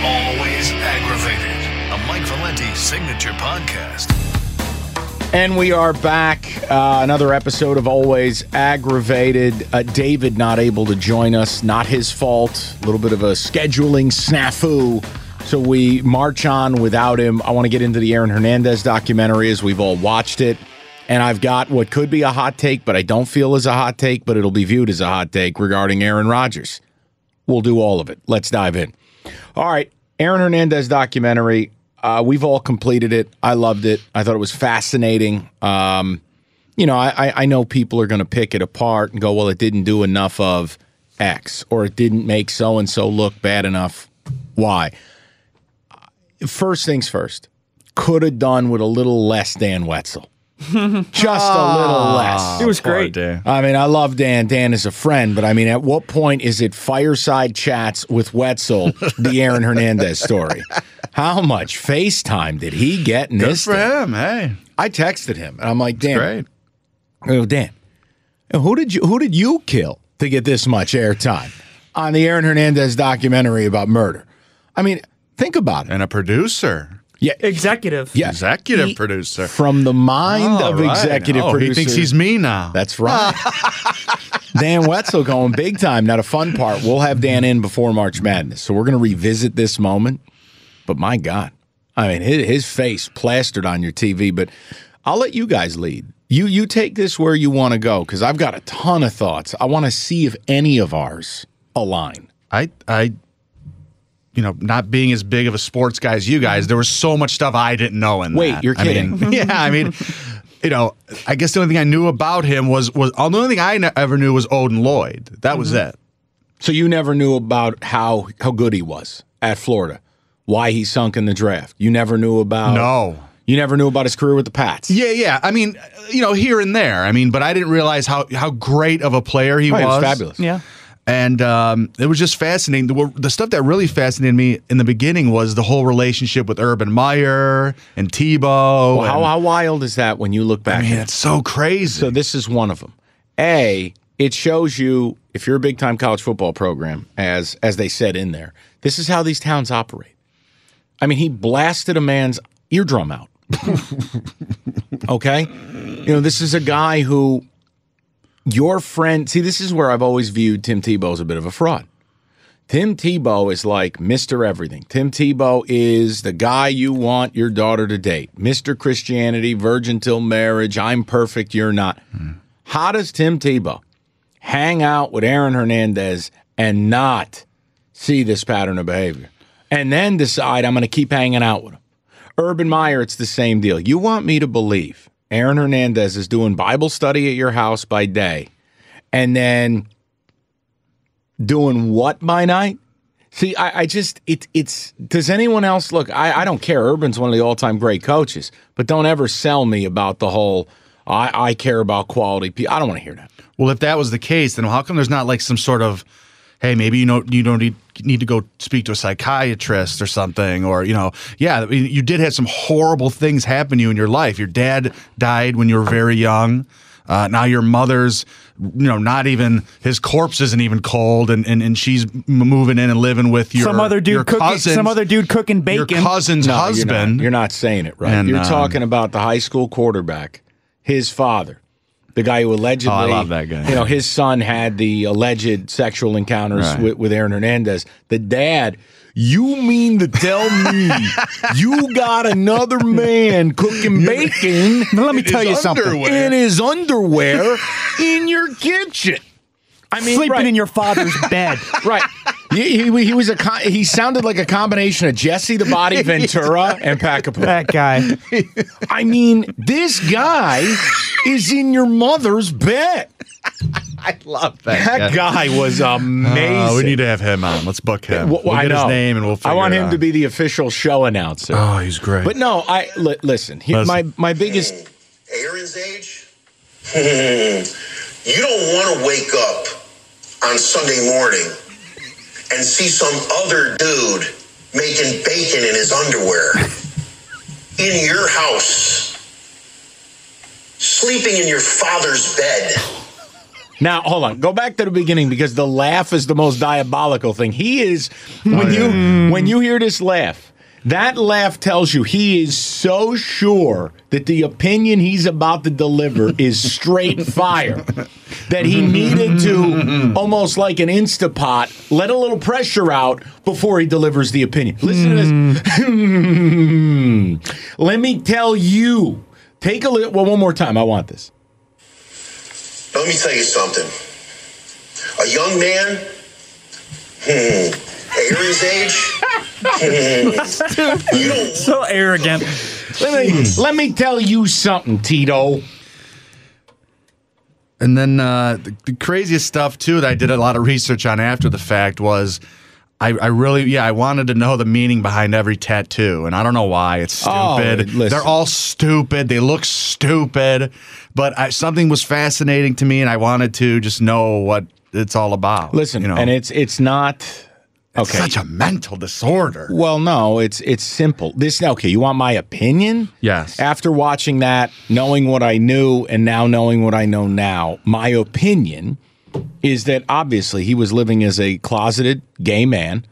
Always Aggravated, a Mike Valenti signature podcast. And we are back. Another episode of Always Aggravated. David not able to join us. Not his fault. A little bit of a scheduling snafu. So we march on without him. I want to get into the Aaron Hernandez documentary as we've all watched it. And I've got what could be a hot take, but I don't feel is a hot take, but it'll be viewed as a hot take regarding Aaron Rodgers. We'll do all of it. Let's dive in. All right, Aaron Hernandez documentary. We've all completed it. I loved it. I thought it was fascinating. I know people are going to pick it apart and go, well, it didn't do enough of X, or it didn't make so-and-so look bad enough. Why? First things first, could have done with a little less Dan Wetzel. A little less. It was great. Dan. I mean, I love Dan. Dan is a friend, but I mean, at what point is it fireside chats with Wetzel, the Aaron Hernandez story? How much FaceTime did he get in this? Good for him, hey. I texted him, and I'm like, Dan, who did you kill to get this much airtime on the Aaron Hernandez documentary about murder? I mean, think about it. And a producer. Yeah, executive. Yeah. Executive producer. From the mind of executive producer. He thinks he's me now. That's right. Dan Wetzel going big time. Now, the fun part, we'll have Dan in before March Madness. So we're going to revisit this moment. But my God, I mean, his face plastered on your TV. But I'll let you guys lead. You take this where you want to go, because I've got a ton of thoughts. I want to see if any of ours align. Not being as big of a sports guy as you guys, there was so much stuff I didn't know in that. Wait, you're kidding. I guess the only thing I knew about him was the only thing I ever knew was Odin Lloyd. That was it. So you never knew about how good he was at Florida, why he sunk in the draft. You never knew about... No. You never knew about his career with the Pats. Yeah. I mean, here and there. I mean, but I didn't realize how great of a player he was. He was fabulous. Yeah. And it was just fascinating. The stuff that really fascinated me in the beginning was the whole relationship with Urban Meyer and Tebow. Well, how wild is that when you look back? I mean, it's so crazy. So this is one of them. A, it shows you, if you're a big-time college football program, as they said in there, this is how these towns operate. I mean, he blasted a man's eardrum out. Okay? This is a guy who... Your friend, see, this is where I've always viewed Tim Tebow as a bit of a fraud. Tim Tebow is like Mr. Everything. Tim Tebow is the guy you want your daughter to date. Mr. Christianity, virgin till marriage, I'm perfect, you're not. How does Tim Tebow hang out with Aaron Hernandez and not see this pattern of behavior? And then decide, I'm going to keep hanging out with him. Urban Meyer, it's the same deal. You want me to believe Aaron Hernandez is doing Bible study at your house by day and then doing what by night? See, I just, does anyone else look? I don't care. Urban's one of the all-time great coaches, but don't ever sell me about the whole, I care about quality. I don't want to hear that. Well, if that was the case, then how come there's not like some sort of, hey, maybe you don't need to go speak to a psychiatrist or something, or you did have some horrible things happen to you in your life. Your dad died when you were very young. Now your mother's, not even, his corpse isn't even cold, and she's moving in and living with some other dude cooking bacon. Your cousin's husband. You're not saying it right. And, you're talking about the high school quarterback, his father. The guy who allegedly, I love that guy. His son had the alleged sexual encounters with Aaron Hernandez. The dad, you mean to tell me you got another man cooking bacon? Now, let me tell you something. In his underwear in your kitchen. I mean, sleeping in your father's bed. Right. He was he sounded like a combination of Jesse the Body Ventura and Pacapoo. That guy. I mean, this guy is in your mother's bed. I love that. That guy was amazing. We need to have him on. Let's book him. We'll get his name and we'll figure it out. I want him to be the official show announcer. Oh, he's great. But no, listen. My biggest... Hey, Aaron's age? You don't want to wake up on Sunday morning and see some other dude making bacon in his underwear in your house, sleeping in your father's bed. Now, hold on. Go back to the beginning because the laugh is the most diabolical thing. He is, when you hear this laugh, that laugh tells you he is so sure that the opinion he's about to deliver is straight fire that he needed to, almost like an Instapot, let a little pressure out before he delivers the opinion. Listen to this. Let me tell you. Take a little. Well, one more time. I want this. Let me tell you something. A young man, Aaron's age. So arrogant. Let me tell you something, Tito. And then the craziest stuff too that I did a lot of research on after the fact was I wanted to know the meaning behind every tattoo, and I don't know why. It's stupid. Oh, they're all stupid. They look stupid. But something was fascinating to me, and I wanted to just know what it's all about. Listen, and it's not. It's okay. Such a mental disorder. Well, no, it's simple. You want my opinion? Yes. After watching that, knowing what I knew, and now knowing what I know now, my opinion is that obviously he was living as a closeted gay man,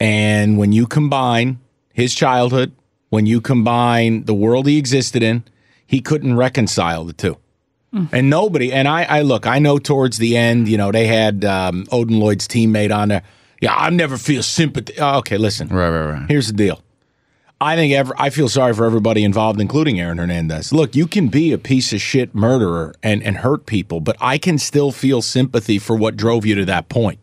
and when you combine his childhood, when you combine the world he existed in, he couldn't reconcile the two. And nobody, and I look, I know towards the end, they had Odin Lloyd's teammate on there. Yeah, I never feel sympathy. Okay, listen. Right. Here's the deal. I feel sorry for everybody involved, including Aaron Hernandez. Look, you can be a piece of shit murderer and hurt people, but I can still feel sympathy for what drove you to that point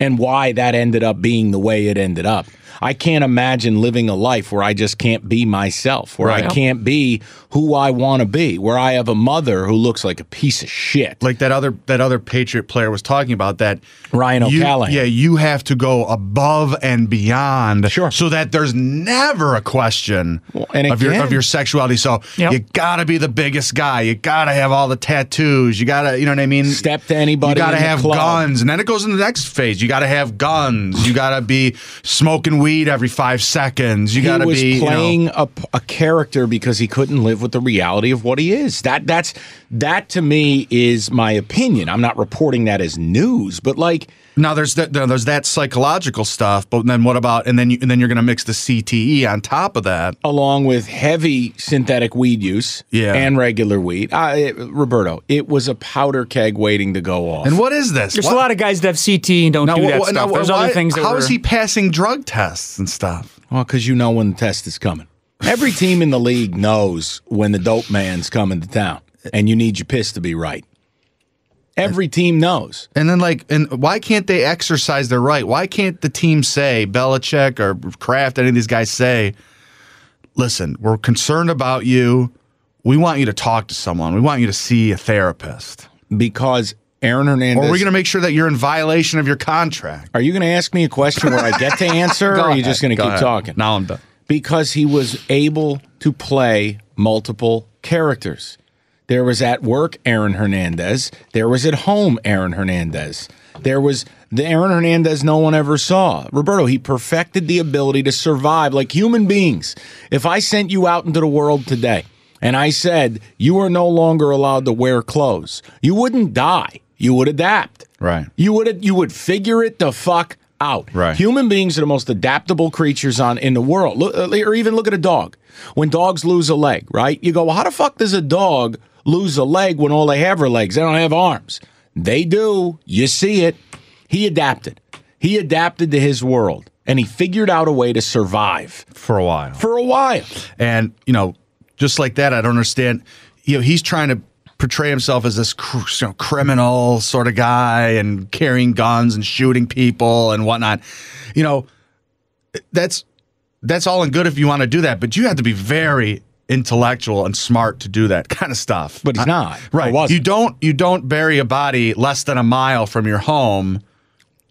and why that ended up being the way it ended up. I can't imagine living a life where I just can't be myself, where I can't be who I want to be, where I have a mother who looks like a piece of shit. Like that other Patriot player was talking about, that Ryan O'Callaghan. Yeah, you have to go above and beyond so that there's never a question of your sexuality. So you got to be the biggest guy. You got to have all the tattoos. You got to, you know what I mean? Step to anybody. You got to have guns. And then it goes in the next phase. You got to have guns. You got to be smoking weed every 5 seconds. He was playing a character because he couldn't live with the reality of what he is. That to me is my opinion. I'm not reporting that as news, but like now there's that psychological stuff. But then what about and then you're going to mix the CTE on top of that, along with heavy synthetic weed use and regular weed. Roberto, it was a powder keg waiting to go off. And what is this? There's a lot of guys that have CTE and don't do that stuff. How is he passing drug tests and stuff? Well, because when the test is coming. Every team in the league knows when the dope man's coming to town, and you need your piss to be right. Every team knows. And then, why can't they exercise their right? Why can't the team say, Belichick or Kraft, any of these guys say, listen, we're concerned about you. We want you to talk to someone. We want you to see a therapist. Because Aaron Hernandez. Or are we going to make sure that you're in violation of your contract? Are you going to ask me a question where I get to answer, or are you just going to keep talking? No, I'm done. Because he was able to play multiple characters. There was at work Aaron Hernandez. There was at home Aaron Hernandez. There was the Aaron Hernandez no one ever saw. Roberto, he perfected the ability to survive like human beings. If I sent you out into the world today and I said, you are no longer allowed to wear clothes, you wouldn't die. You would adapt. Right. You would figure it the fuck out. Right. Human beings are the most adaptable creatures in the world. Or even look at a dog. When dogs lose a leg, right? You go, well, how the fuck does a dog lose a leg when all they have are legs? They don't have arms. They do. You see it. He adapted. He adapted to his world, and he figured out a way to survive. For a while. And, just like that, I don't understand. He's trying to portray himself as this criminal sort of guy and carrying guns and shooting people and whatnot. That's all and good if you want to do that, but you have to be very intellectual and smart to do that kind of stuff. But he's not. Right. You don't bury a body less than a mile from your home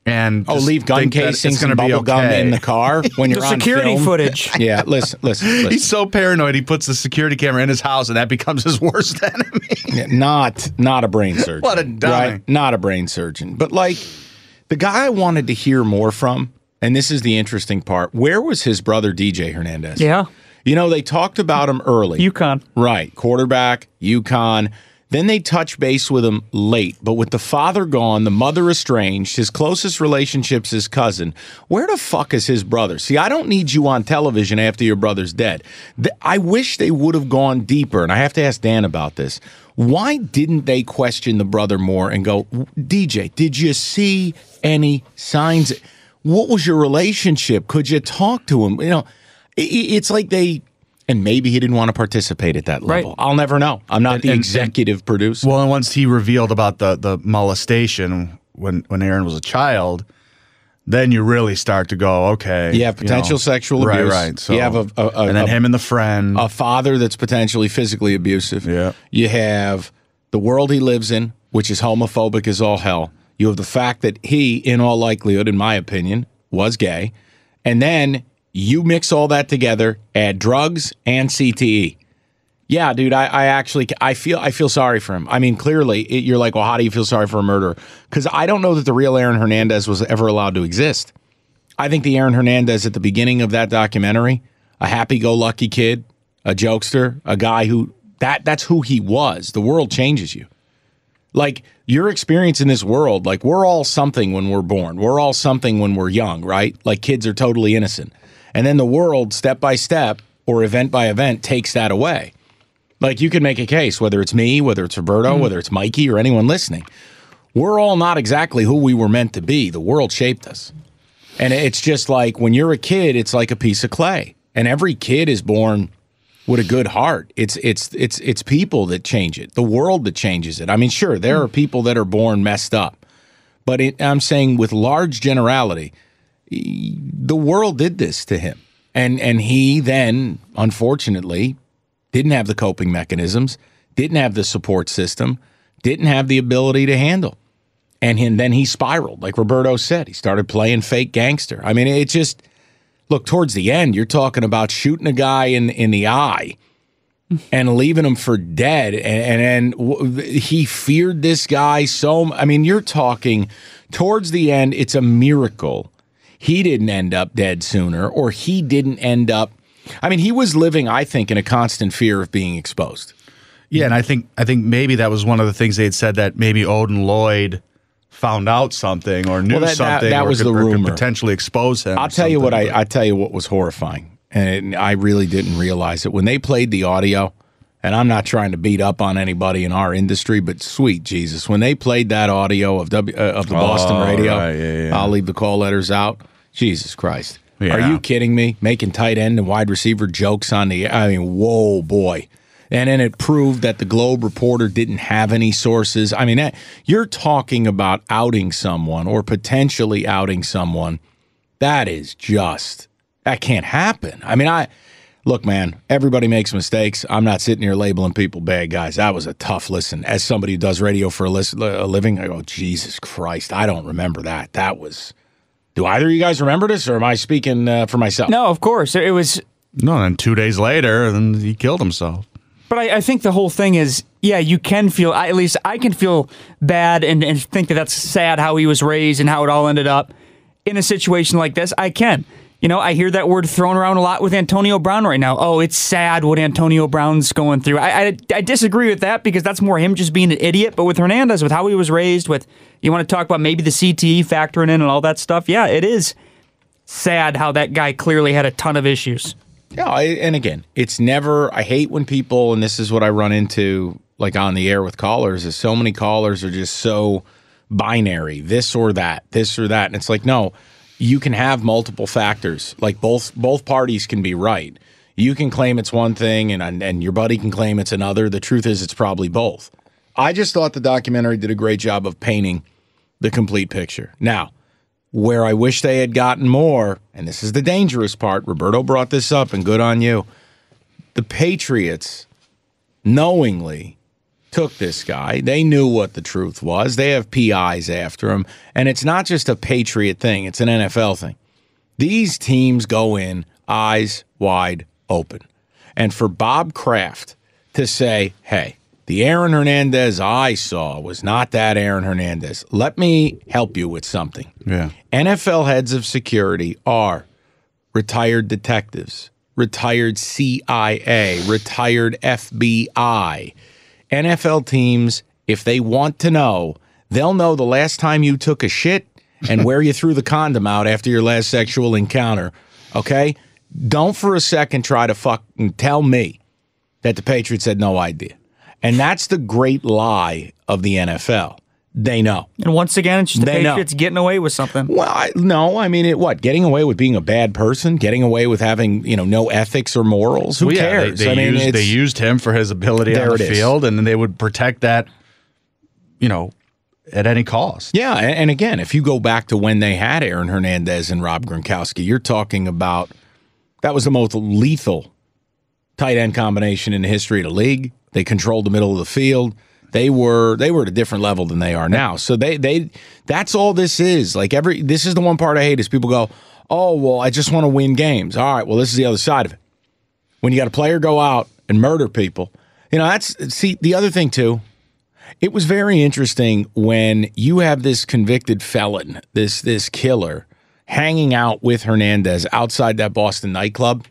and leave gun casings and bubble gum in the car when you're on security footage. Yeah, listen. He's so paranoid he puts the security camera in his house and that becomes his worst enemy. Yeah, not a brain surgeon. What a dummy. Right? Not a brain surgeon. But like the guy I wanted to hear more from, and this is the interesting part, where was his brother DJ Hernandez? Yeah. You know, they talked about him early. UConn. Right. Quarterback, UConn. Then they touch base with him late, but with the father gone, the mother estranged, his closest relationship's his cousin. Where the fuck is his brother? See, I don't need you on television after your brother's dead. I wish they would have gone deeper, and I have to ask Dan about this. Why didn't they question the brother more and go, DJ, did you see any signs? What was your relationship? Could you talk to him? You know, it's like they... And maybe he didn't want to participate at that level. Right. I'll never know. I'm not the executive producer. Well, and once he revealed about the molestation when Aaron was a child, then you really start to go, okay. You have potential sexual abuse. Right. So, you have and then him and the friend. A father that's potentially physically abusive. Yeah. You have the world he lives in, which is homophobic as all hell. You have the fact that he, in all likelihood, in my opinion, was gay. And then... You mix all that together, add drugs and CTE. Yeah, dude, I feel sorry for him. I mean, clearly, you're like, well, how do you feel sorry for a murderer? Because I don't know that the real Aaron Hernandez was ever allowed to exist. I think the Aaron Hernandez at the beginning of that documentary, a happy-go-lucky kid, a jokester, a guy who, that's who he was. The world changes you. Like, your experience in this world, like, we're all something when we're born. We're all something when we're young, right? Like, kids are totally innocent. And then the world, step by step, or event by event, takes that away. Like, you can make a case, whether it's me, whether it's Roberto, whether it's Mikey, or anyone listening. We're all not exactly who we were meant to be. The world shaped us. And it's just like, when you're a kid, it's like a piece of clay. And every kid is born with a good heart. It's people that change it. The world that changes it. I mean, sure, there are people that are born messed up. But I'm saying with large generality... The world did this to him, and he then, unfortunately, didn't have the coping mechanisms, didn't have the support system, didn't have the ability to handle, and then he spiraled. Like Roberto said, he started playing fake gangster. I mean, it just, look, towards the end, you're talking about shooting a guy in the eye and leaving him for dead, and he feared this guy so, I mean, you're talking, towards the end, it's a miracle he didn't end up dead sooner, or he didn't end up... I mean, he was living, I think, in a constant fear of being exposed. Yeah, and I think maybe that was one of the things they had said, that maybe Odin Lloyd found out something or knew something that was the rumor. Could potentially expose him. I'll tell you what, I tell you what was horrifying, and I really didn't realize it. When they played the audio, and I'm not trying to beat up on anybody in our industry, but sweet Jesus, when they played that audio of the Boston radio, right, yeah. I'll leave the call letters out. Jesus Christ. Yeah. Are you kidding me? Making tight end and wide receiver jokes on the... I mean, whoa, boy. And then it proved that the Globe reporter didn't have any sources. I mean, you're talking about outing someone or potentially outing someone. That is just... That can't happen. I mean, Look, man, everybody makes mistakes. I'm not sitting here labeling people bad guys. That was a tough listen. As somebody who does radio for a living, I go, Jesus Christ, I don't remember that. That was... Do either of you guys remember this, or am I speaking for myself? No, of course. It was... No, and 2 days later, then he killed himself. But I think the whole thing is, yeah, you can feel... At least I can feel bad and think that that's sad how he was raised and how it all ended up. In a situation like this, I can. You know, I hear that word thrown around a lot with Antonio Brown right now. Oh, it's sad what Antonio Brown's going through. I disagree with that, because that's more him just being an idiot. But with Hernandez, with how he was raised, with... You want to talk about maybe the CTE factoring in and all that stuff? Yeah, it is sad how that guy clearly had a ton of issues. Yeah, and again, it's never... I hate when people, and this is what I run into like on the air with callers, is so many callers are just so binary, this or that. And it's like, no, you can have multiple factors. Like both parties can be right. You can claim it's one thing and your buddy can claim it's another. The truth is it's probably both. I just thought the documentary did a great job of painting the complete picture. Now, where I wish they had gotten more, and this is the dangerous part, Roberto brought this up, and good on you, the Patriots knowingly took this guy. They knew what the truth was. They have PIs after him. And it's not just a Patriot thing. It's an NFL thing. These teams go in eyes wide open. And for Bob Kraft to say, hey, the Aaron Hernandez I saw was not that Aaron Hernandez. Let me help you with something. Yeah. NFL heads of security are retired detectives, retired CIA, retired FBI. NFL teams, if they want to know, they'll know the last time you took a shit and where you threw the condom out after your last sexual encounter, okay? Don't for a second try to fucking tell me that the Patriots had no idea. And that's the great lie of the NFL. They know. And once again, it's just the Patriots getting away with something. Well, I mean, getting away with being a bad person, getting away with having, no ethics or morals. Who cares? They used him for his ability on the field, and then they would protect that, at any cost. Yeah, and again, if you go back to when they had Aaron Hernandez and Rob Gronkowski, you're talking about that was the most lethal tight end combination in the history of the league. They controlled the middle of the field. They were at a different level than they are now. So that's all this is. This is the one part I hate is people go, oh, well, I just want to win games. All right, well, this is the other side of it. When you got a player go out and murder people, the other thing too, it was very interesting when you have this convicted felon, this killer hanging out with Hernandez outside that Boston nightclub.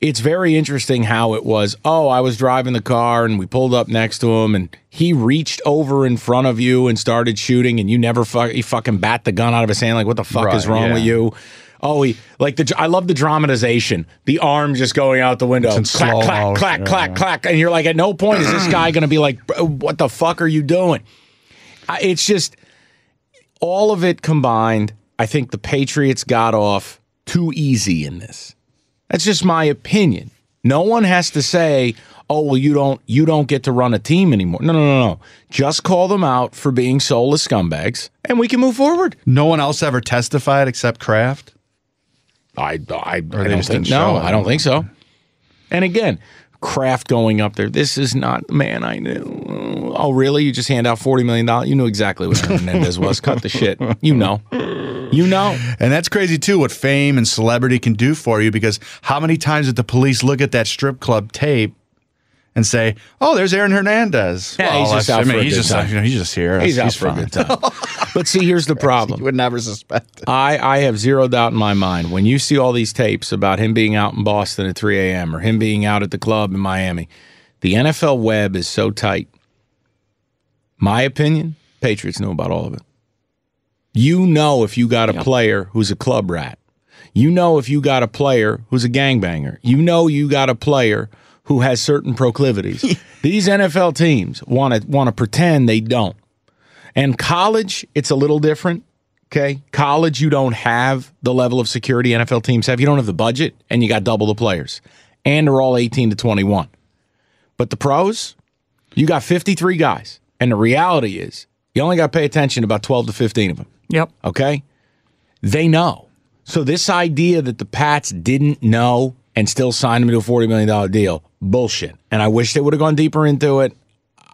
It's very interesting how it was, I was driving the car and we pulled up next to him and he reached over in front of you and started shooting and you never fucking bat the gun out of his hand. Like, what the fuck is wrong with you? Oh, I love the dramatization. The arm just going out the window. Clack, clack, clack, clack, clack. And you're like, at no point is this guy going to be like, what the fuck are you doing? It's just all of it combined. I think the Patriots got off too easy in this. That's just my opinion. No one has to say, "Oh, well, you don't get to run a team anymore." No. Just call them out for being soulless scumbags, and we can move forward. No one else ever testified except Kraft. I don't think so. And again, Kraft going up there. This is not man. I knew. Oh, really? You just hand out $40 million? You knew exactly what Aaron Hernandez was. Cut the shit. You know. And that's crazy, too, what fame and celebrity can do for you, because how many times did the police look at that strip club tape and say, oh, there's Aaron Hernandez. Yeah, well, he's just here. He's out for a good time. But see, here's the problem. You would never suspect it. I have zero doubt in my mind. When you see all these tapes about him being out in Boston at 3 a.m. or him being out at the club in Miami, the NFL web is so tight. My opinion, Patriots know about all of it. If you got a player who's a club rat, if you got a player who's a gangbanger, you got a player who has certain proclivities. These NFL teams want to pretend they don't. And college, it's a little different. Okay, college, you don't have the level of security NFL teams have. You don't have the budget, and you got double the players, and they're all 18 to 21. But the pros, you got 53 guys, and the reality is you only got to pay attention to about 12 to 15 of them. Yep. Okay? They know. So this idea that the Pats didn't know and still signed him to a $40 million deal, bullshit. And I wish they would have gone deeper into it.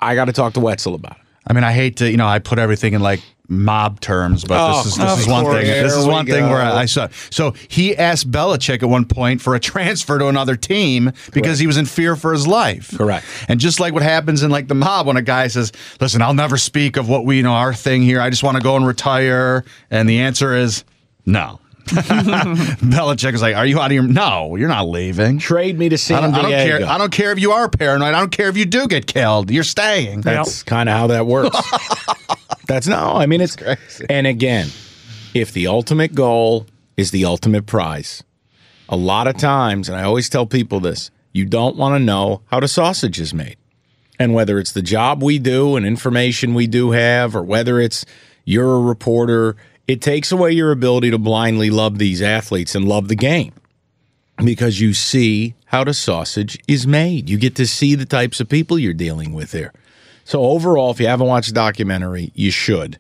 I got to talk to Wetzel about it. I mean, I hate to, I put everything in mob terms, but this is one thing. This is one thing where I saw. So he asked Belichick at one point for a transfer to another team because he was in fear for his life. Correct. And just like what happens in the mob when a guy says, "Listen, I'll never speak of what we our thing here. I just want to go and retire." And the answer is no. Belichick is like, "Are you out of your? No, you're not leaving. Trade me to San Diego. I don't care if you are paranoid. I don't care if you do get killed. You're staying." That's kind of how that works. It's crazy. And again, if the ultimate goal is the ultimate prize, a lot of times, and I always tell people this, you don't want to know how the sausage is made. And whether it's the job we do and information we do have, or whether it's you're a reporter, it takes away your ability to blindly love these athletes and love the game because you see how the sausage is made. You get to see the types of people you're dealing with here. So overall, if you haven't watched the documentary, you should.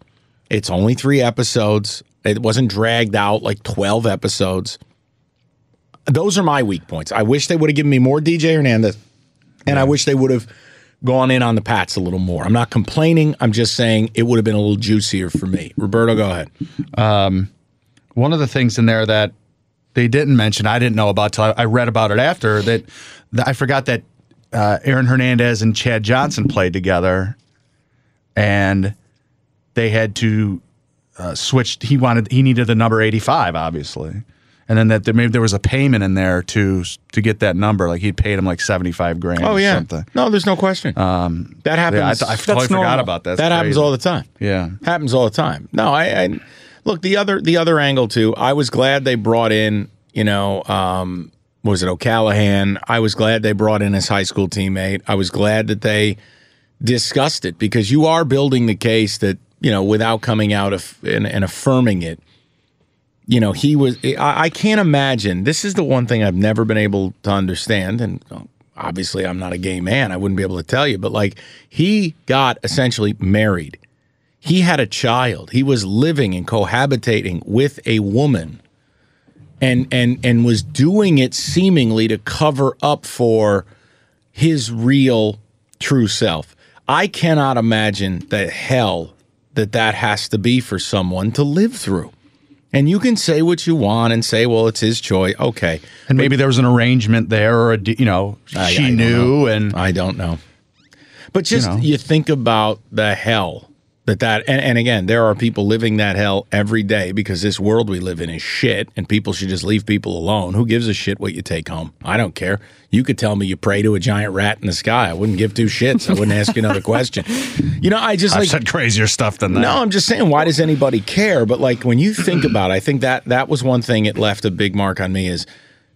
It's only 3 episodes. It wasn't dragged out like 12 episodes. those are my weak points. I wish they would have given me more DJ Hernandez, and I wish they would have gone in on the Pats a little more. I'm not complaining. I'm just saying it would have been a little juicier for me. Roberto, go ahead. One of the things in there that they didn't mention, I didn't know about till I read about it after, that I forgot that Aaron Hernandez and Chad Johnson played together, and they had to switch. He needed the number 85, obviously. And then maybe there was a payment in there to get that number. Like, he paid him like $75,000 or something. No, there's no question. That happens. Yeah, I totally forgot about that. That happens all the time. Yeah. Happens all the time. No, I look, the other angle, too, I was glad they brought in, was it O'Callaghan? I was glad they brought in his high school teammate. I was glad that they discussed it, because you are building the case that, without coming out and affirming it, he was. I can't imagine. This is the one thing I've never been able to understand. And obviously, I'm not a gay man. I wouldn't be able to tell you. But he got essentially married. He had a child. He was living and cohabitating with a woman, and was doing it seemingly to cover up for his real, true self. I cannot imagine the hell that has to be for someone to live through. And you can say what you want and say, well, it's his choice. Okay. And maybe there was an arrangement there, or, she knew. And I don't know. But just you think about the hell and again, there are people living that hell every day, because this world we live in is shit, and people should just leave people alone. Who gives a shit what you take home? I don't care. You could tell me you pray to a giant rat in the sky. I wouldn't give two shits. I wouldn't ask you another question. I've said crazier stuff than that. No, I'm just saying, why does anybody care? But when you think about it, I think that was one thing it left a big mark on me, is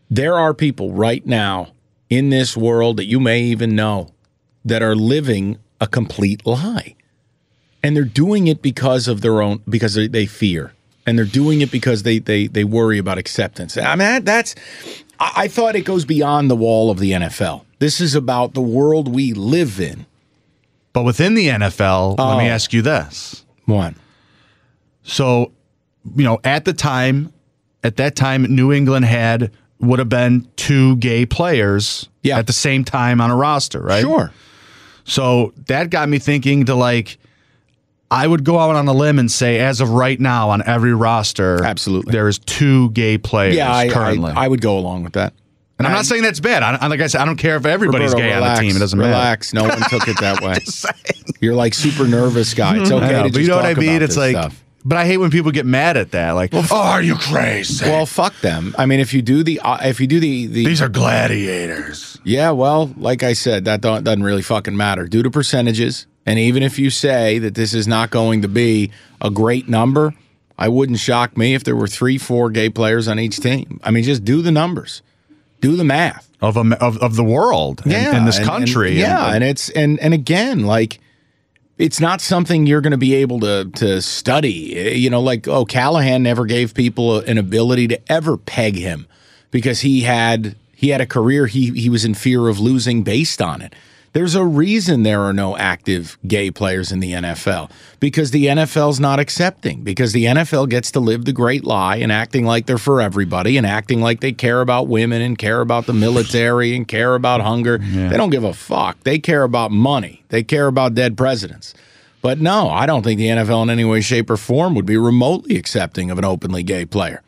there are people right now in this world that you may even know that are living a complete lie. And they're doing it because they fear. And they're doing it because they worry about acceptance. I mean, I thought it goes beyond the wall of the NFL. This is about the world we live in. But within the NFL, let me ask you this. One. So, at that time, New England would have been two gay players at the same time on a roster, right? Sure. So that got me thinking to I would go out on a limb and say, as of right now, on every roster, absolutely, there is two gay players currently. I would go along with that. And I'm not saying that's bad. Like I said, I don't care if everybody's Roberto, gay relax, on the team. It doesn't matter. Relax. No one took it that way. You're super nervous guy. It's okay to just talk about this stuff. But I hate when people get mad at that. Are you crazy? Well, fuck them. I mean, if you do the these are gladiators. Yeah, well, like I said, that doesn't really fucking matter due to percentages. And even if you say that this is not going to be a great number, I wouldn't shock me if there were 3-4 gay players on each team. I mean, just do the numbers. Do the math. Of the world and this country. It's not something you're going to be able to study. O'Callaghan never gave people an ability to ever peg him, because he had a career he was in fear of losing based on it. There's a reason there are no active gay players in the NFL, because the NFL's not accepting, because the NFL gets to live the great lie and acting like they're for everybody and acting like they care about women and care about the military and care about hunger. Yeah. They don't give a fuck. They care about money. They care about dead presidents. But no, I don't think the NFL in any way, shape, or form would be remotely accepting of an openly gay player.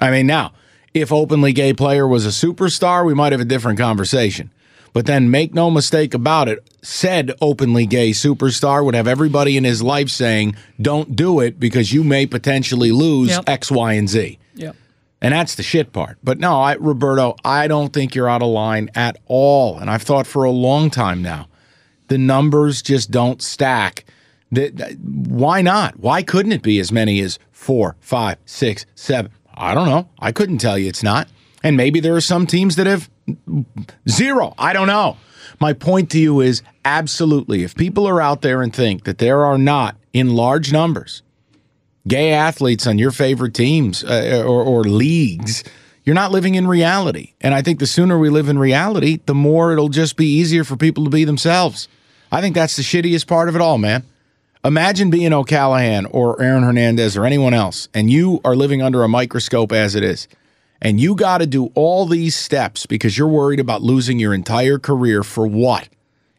I mean, now, if openly gay player was a superstar, we might have a different conversation. But then make no mistake about it, said openly gay superstar would have everybody in his life saying, don't do it because you may potentially lose X, Y, and Z. Yep. And that's the shit part. But no, Roberto, I don't think you're out of line at all. And I've thought for a long time now, the numbers just don't stack. Why not? Why couldn't it be as many as 4, 5, 6, 7? I don't know. I couldn't tell you it's not. And maybe there are some teams that have 0. I don't know. My point to you is, absolutely, if people are out there and think that there are not, in large numbers, gay athletes on your favorite teams or leagues, you're not living in reality. And I think the sooner we live in reality, the more it'll just be easier for people to be themselves. I think that's the shittiest part of it all, man. Imagine being O'Callaghan or Aaron Hernandez or anyone else, and you are living under a microscope as it is. And you got to do all these steps because you're worried about losing your entire career for what?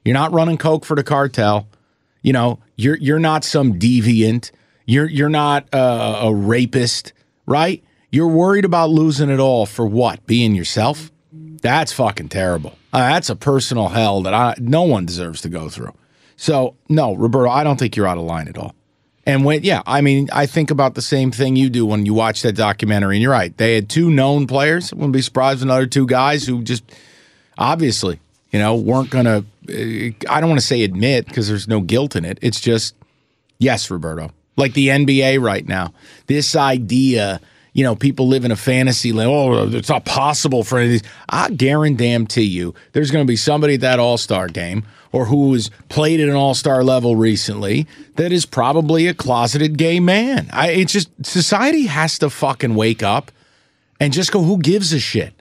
You're not running coke for the cartel. You know, you're not some deviant. You're not a rapist, right? You're worried about losing it all for what? Being yourself? That's fucking terrible. That's a personal hell that no one deserves to go through. So, no, Roberto, I don't think you're out of line at all. And when, yeah, I mean, I think about the same thing you do when you watch that documentary, and you're right. They had two known players. I wouldn't be surprised with another two guys who just obviously, you know, weren't going to, I don't want to say admit because there's no guilt in it. It's just, yes, Roberto, like the NBA right now, this idea, you know, people live in a fantasy land. Oh, it's not possible for any of these. I guarantee you there's going to be somebody at that All-Star game or who has played at an All-Star level recently that is probably a closeted gay man. It's just society has to fucking wake up and just go, who gives a shit?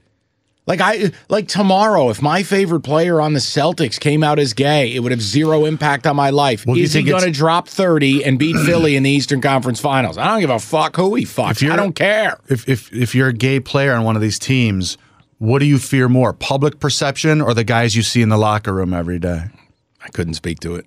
Like tomorrow, if my favorite player on the Celtics came out as gay, it would have zero impact on my life. Well, is he going to drop 30 and beat Philly in the Eastern Conference Finals? I don't give a fuck who he fucks. I don't care. If you're a gay player on one of these teams, what do you fear more, public perception or the guys you see in the locker room every day? I couldn't speak to it.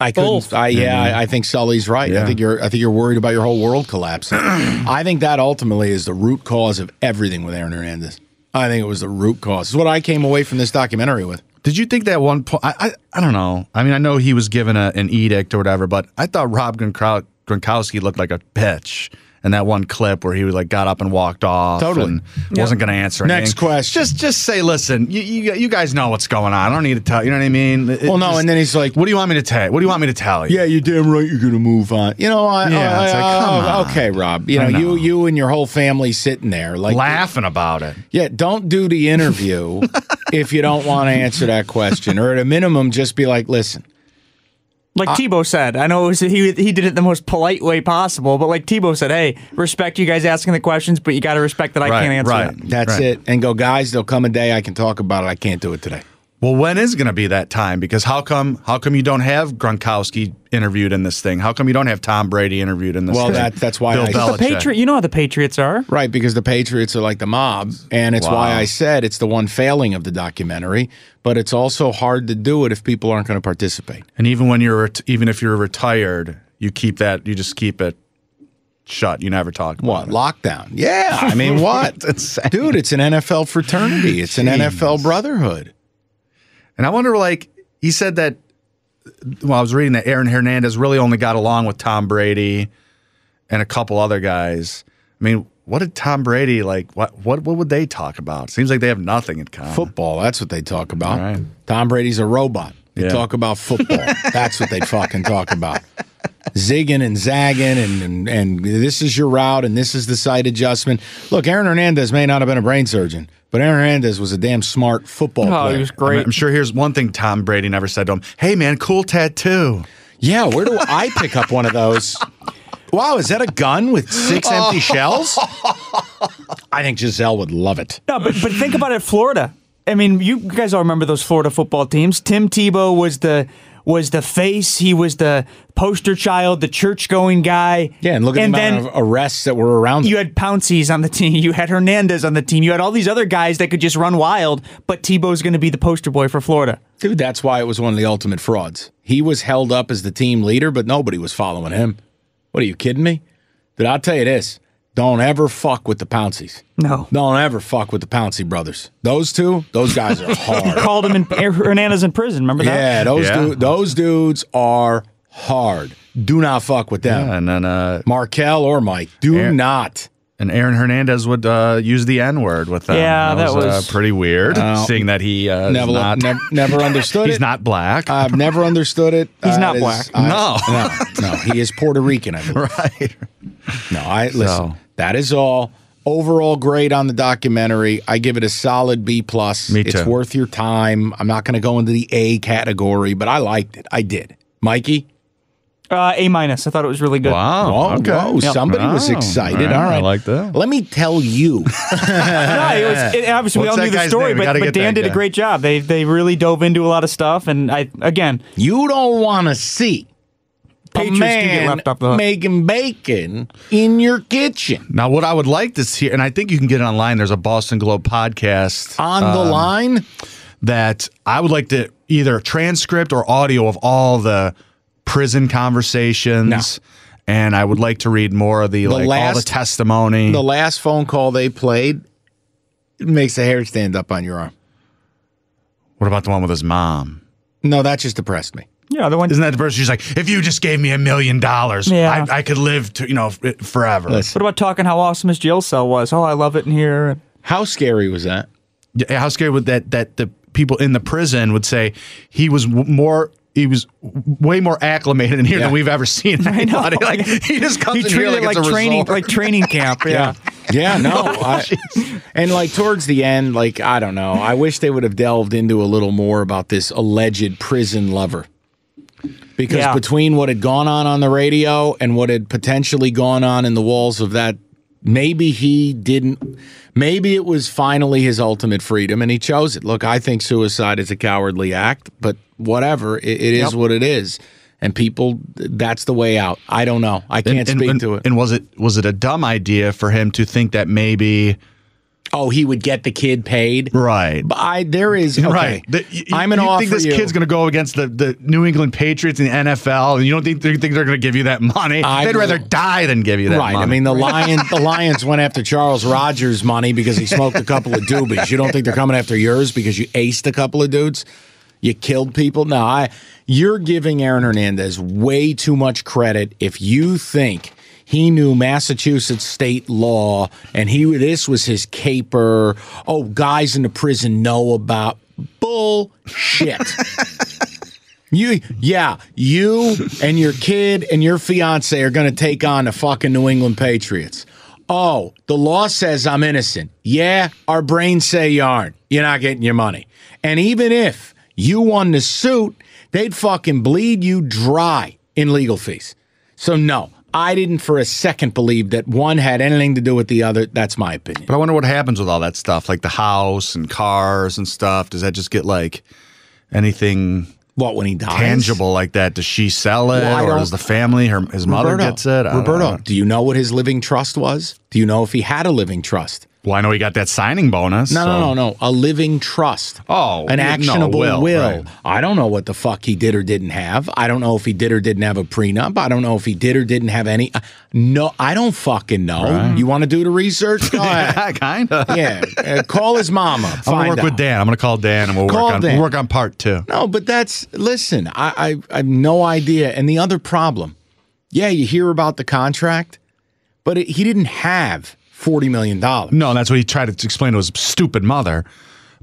I couldn't. I think Sully's right. Yeah. I think you're worried about your whole world collapsing. I think that ultimately is the root cause of everything with Aaron Hernandez. I think it was the root cause. It's what I came away from this documentary with. Did you think that one point? I don't know. I mean, I know he was given an edict or whatever, but I thought Rob Gronkowski looked like a bitch in that one clip where he was like got up and walked off. Totally. And wasn't going to answer anything. Next question. Just say, listen, you guys know what's going on. I don't need to tell you. You know what I mean? And then he's like, what do you want me to tell you? What do you want me to tell you? Yeah, you're damn right you're going to move on. You know, come on. Okay, Rob. You know, you and your whole family sitting there like laughing about it. Yeah, don't do the interview if you don't want to answer that question. Or at a minimum, just be like, listen. Like Tebow said, I know he did it the most polite way possible, but like Tebow said, hey, respect you guys asking the questions, but you got to respect that I can't answer them. That's it. And go, guys, there'll come a day I can talk about it. I can't do it today. Well, when is going to be that time? Because how come you don't have Gronkowski interviewed in this thing? How come you don't have Tom Brady interviewed in this thing? Well, that's why Bill Belichick. You know how the Patriots are. Right, because the Patriots are like the mob, and it's why I said it's the one failing of the documentary, but it's also hard to do it if people aren't going to participate. And even if you're retired, you just keep it shut. You never talk about it. What? Lockdown. Yeah, I mean, what? Dude, it's an NFL fraternity. It's an NFL brotherhood. And I wonder, like, he said that, I was reading that Aaron Hernandez really only got along with Tom Brady and a couple other guys. I mean, what did Tom Brady, like, what would they talk about? Seems like they have nothing in common. Football, that's what they talk about. Right. Tom Brady's a robot. They talk about football. That's what they fucking talk about. Zigging and zagging and this is your route and this is the side adjustment. Look, Aaron Hernandez may not have been a brain surgeon, but Aaron Hernandez was a damn smart football player. Oh, he was great. I'm sure here's one thing Tom Brady never said to him. Hey, man, cool tattoo. Yeah, where do I pick up one of those? Wow, is that a gun with 6 empty shells? I think Gisele would love it. No, but think about it, Florida. I mean, you guys all remember those Florida football teams. Tim Tebow was the face. He was the poster child, the church-going guy. Yeah, and look at the amount of arrests that were around him. You had Pouncey's on the team. You had Hernandez on the team. You had all these other guys that could just run wild, but Tebow's going to be the poster boy for Florida. Dude, that's why it was one of the ultimate frauds. He was held up as the team leader, but nobody was following him. What, are you kidding me? Dude, I'll tell you this. Don't ever fuck with the Pounceys. No. Don't ever fuck with the Pouncey brothers. Those guys are hard. Called him Hernandez in prison, remember that? Yeah, those dudes are hard. Do not fuck with them. Yeah, and then Markel or Mike. Do not. And Aaron Hernandez would use the N-word with them. Yeah, that was pretty weird, seeing that he never understood it. He's not black. I've never understood it. He's not black. No, he is Puerto Rican, I believe. Right. No, listen. That is all. Overall grade on the documentary, I give it a solid B+. Me too. It's worth your time. I'm not going to go into the A category, but I liked it. I did. Mikey? A-. I thought it was really good. Wow. Oh, okay. Whoa, yep. Somebody was excited. All right. I like that. Let me tell you. Obviously, we all knew the story, but Dan did a great job. They really dove into a lot of stuff. And, again. You don't want to see Patriots do get left off the hook. Making bacon in your kitchen. Now, what I would like to see, and I think you can get it online, there's a Boston Globe podcast. On the line? That I would like to either transcript or audio of all the prison conversations. No. And I would like to read more of all the testimony. The last phone call they played, it makes the hair stand up on your arm. What about the one with his mom? No, that just depressed me. Yeah, the one. Isn't that the person who's like, if you just gave me $1 million, I could live to forever. Listen. What about talking how awesome his jail cell was? Oh, I love it in here. How scary was that? Yeah, how scary would that the people in the prison would say he was more. He was way more acclimated in here than we've ever seen anybody. Like, he just comes in here like training camp. Yeah. Yeah, no. And like towards the end, like, I don't know. I wish they would have delved into a little more about this alleged prison lover. Because between what had gone on the radio and what had potentially gone on in the walls of that, maybe it was finally his ultimate freedom and he chose it. Look, I think suicide is a cowardly act, but whatever, it is what it is. And people, that's the way out. I don't know. I can't speak to it. And was it a dumb idea for him to think that maybe... Oh, he would get the kid paid? Right. But I'm an offer. You think this kid's going to go against the New England Patriots and the NFL, and you don't think they're going to give you that money? They'd rather die than give you that money. Right. I mean, the Lions went after Charles Rogers' money because he smoked a couple of doobies. You don't think they're coming after yours because you aced a couple of dudes? You killed people? No, you're giving Aaron Hernandez way too much credit if you think he knew Massachusetts state law, and this was his caper. Oh, guys in the prison know about bullshit. You and your kid and your fiance are going to take on the fucking New England Patriots. Oh, the law says I'm innocent. Yeah, our brains say you aren't. You're not getting your money. And even if you won the suit, they'd fucking bleed you dry in legal fees. So no. I didn't for a second believe that one had anything to do with the other. That's my opinion. But I wonder what happens with all that stuff, like the house and cars and stuff. Does that just get like anything? What, when he dies? Tangible like that? Does she sell it, or does the family? His mother gets it. Roberto, do you know what his living trust was? Do you know if he had a living trust? Well, I know he got that signing bonus. No. A living trust. Oh, an actionable will. Right. I don't know what the fuck he did or didn't have. I don't know if he did or didn't have a prenup. I don't know if he did or didn't have any. No, I don't fucking know. Right. You want to do the research? Go ahead. Yeah, kind of. Yeah. Call his mama. I'm going to work with Dan. I'm going to call Dan and we'll work on part two. No, but listen, I have no idea. And the other problem, you hear about the contract, but he didn't have $40 million. No, that's what he tried to explain to his stupid mother.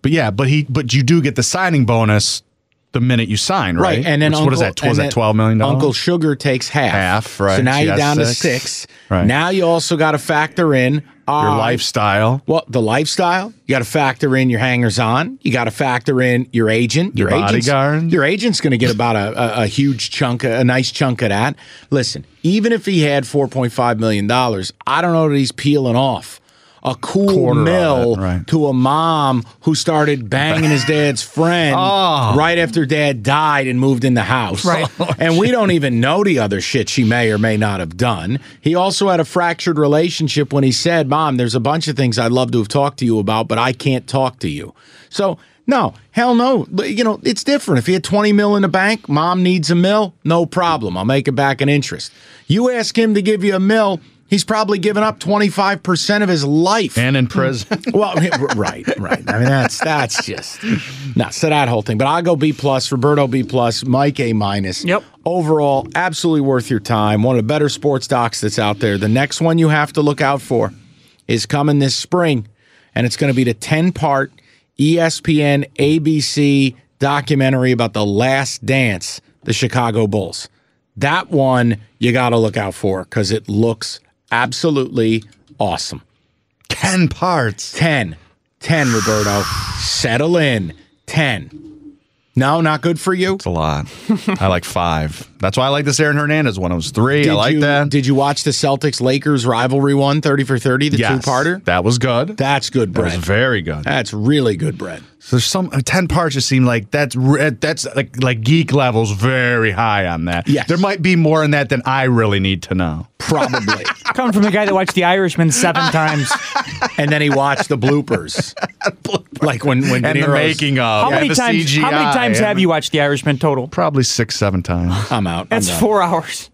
But but you do get the signing bonus the minute you sign, right? Right. And then what is that? Was that $12 million? Uncle Sugar takes half. Half, right. So now you're down to $6 million. Right. Now you also got to factor in your lifestyle. Well, the lifestyle. You got to factor in your hangers-on. You got to factor in your agent. Your bodyguard. Your agent's going to get about a huge chunk, a nice chunk of that. Listen, even if he had $4.5 million, I don't know that he's peeling off a quarter mill to a mom who started banging his dad's friend right after dad died and moved in the house. Right. And we don't even know the other shit she may or may not have done. He also had a fractured relationship when he said, Mom, there's a bunch of things I'd love to have talked to you about, but I can't talk to you. So, no, hell no. But, it's different. If he had $20 million in the bank, Mom needs $1 million, no problem. I'll make it back in interest. You ask him to give you $1 million, he's probably given up 25% of his life. And in prison. Well, right. I mean, that's just nuts. So that whole thing. But I'll go B+, Roberto B+, Mike A-. Yep. Overall, absolutely worth your time. One of the better sports docs that's out there. The next one you have to look out for is coming this spring, and it's going to be the 10-part ESPN ABC documentary about the last dance, the Chicago Bulls. That one you got to look out for because it looks absolutely awesome. 10 parts. 10. 10, Roberto. Settle in. 10. No, not good for you? It's a lot. I like 5. That's why I like this Aaron Hernandez one. It was 3. I like that. Did you watch the Celtics-Lakers rivalry one, 30-for-30, the two-parter? That was good. That's good, Brett. That was very good. That's really good, Brett. So there's some 10 parts just seem like that's like geek levels very high on that. Yes. There might be more in that than I really need to know. Probably. Coming from a guy that watched The Irishman 7 times. And then he watched the bloopers. Like when and the making of. How many times have you watched The Irishman total? Probably 6-7 times. I'm out. That's 4 hours.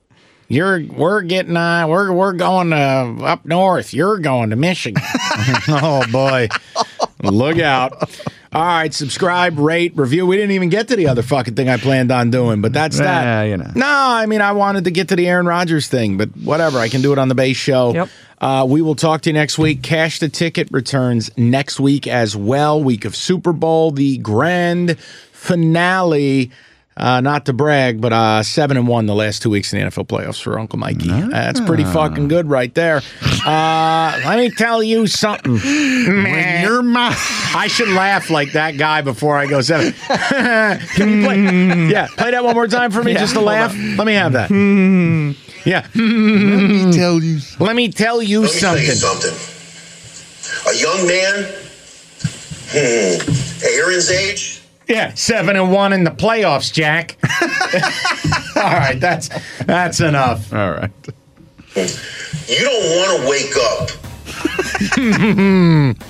We're going up north. You're going to Michigan. Oh boy. Look out. All right, subscribe, rate, review. We didn't even get to the other fucking thing I planned on doing, but that's that. You know. No, I mean, I wanted to get to the Aaron Rodgers thing, but whatever. I can do it on the base show. Yep. We will talk to you next week. Cash the Ticket returns next week as well. Week of Super Bowl, the grand finale. Not to brag, but 7-1 the last 2 weeks in the NFL playoffs for Uncle Mikey. That's pretty fucking good right there. Let me tell you something. When you're I should laugh like that guy before I go 7. Can you play? Yeah, play that one more time for me just to laugh. Let me have that. Yeah. Let me tell you something. A young man, Aaron's age. Yeah, 7-1 in the playoffs, Jack. All right, that's enough. All right. You don't want to wake up.